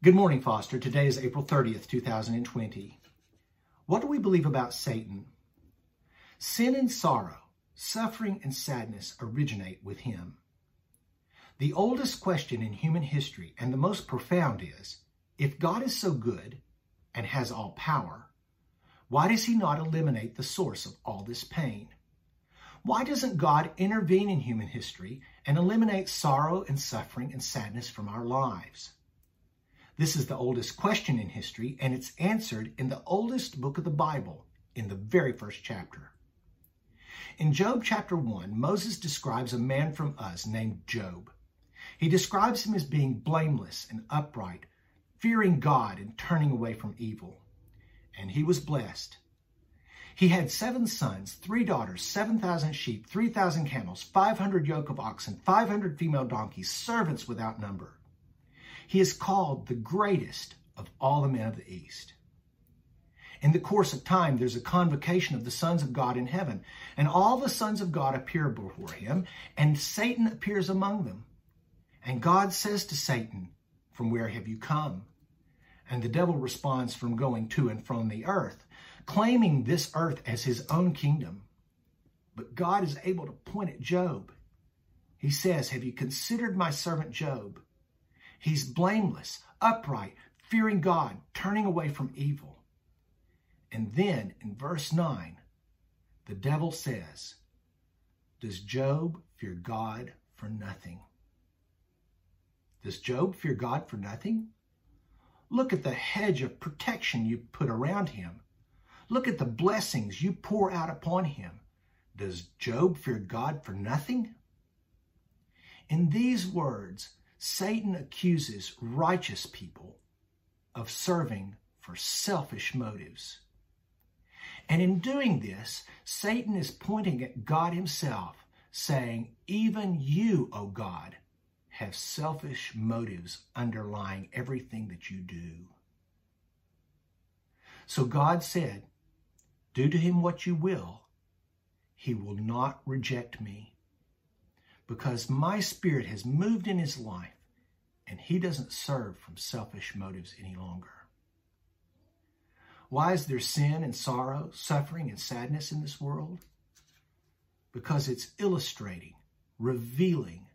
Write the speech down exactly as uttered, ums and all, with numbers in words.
Good morning, Foster. Today is April thirtieth, two thousand twenty. What do we believe about Satan? Sin and sorrow, suffering and sadness originate with him. The oldest question in human history and the most profound is, if God is so good and has all power, why does he not eliminate the source of all this pain? Why doesn't God intervene in human history and eliminate sorrow and suffering and sadness from our lives? This is the oldest question in history, and it's answered in the oldest book of the Bible, in the very first chapter. In Job chapter one, Moses describes a man from Uz named Job. He describes him as being blameless and upright, fearing God and turning away from evil. And he was blessed. He had seven sons, three daughters, seven thousand sheep, three thousand camels, five hundred yoke of oxen, five hundred female donkeys, servants without number. He is called the greatest of all the men of the East. In the course of time, there's a convocation of the sons of God in heaven, and all the sons of God appear before him, and Satan appears among them. And God says to Satan, "From where have you come?" And the devil responds, "From going to and from the earth," claiming this earth as his own kingdom. But God is able to point at Job. He says, "Have you considered my servant Job? He's blameless, upright, fearing God, turning away from evil." And then in verse nine, the devil says, "Does Job fear God for nothing?" Does Job fear God for nothing? Look at the hedge of protection you put around him. Look at the blessings you pour out upon him. Does Job fear God for nothing? In these words, Satan accuses righteous people of serving for selfish motives. And in doing this, Satan is pointing at God himself, saying, "Even you, O God, have selfish motives underlying everything that you do." So God said, "Do to him what you will, he will not reject me, because my spirit has moved in his life, and he doesn't serve from selfish motives any longer." Why is there sin and sorrow, suffering and sadness in this world? Because it's illustrating, revealing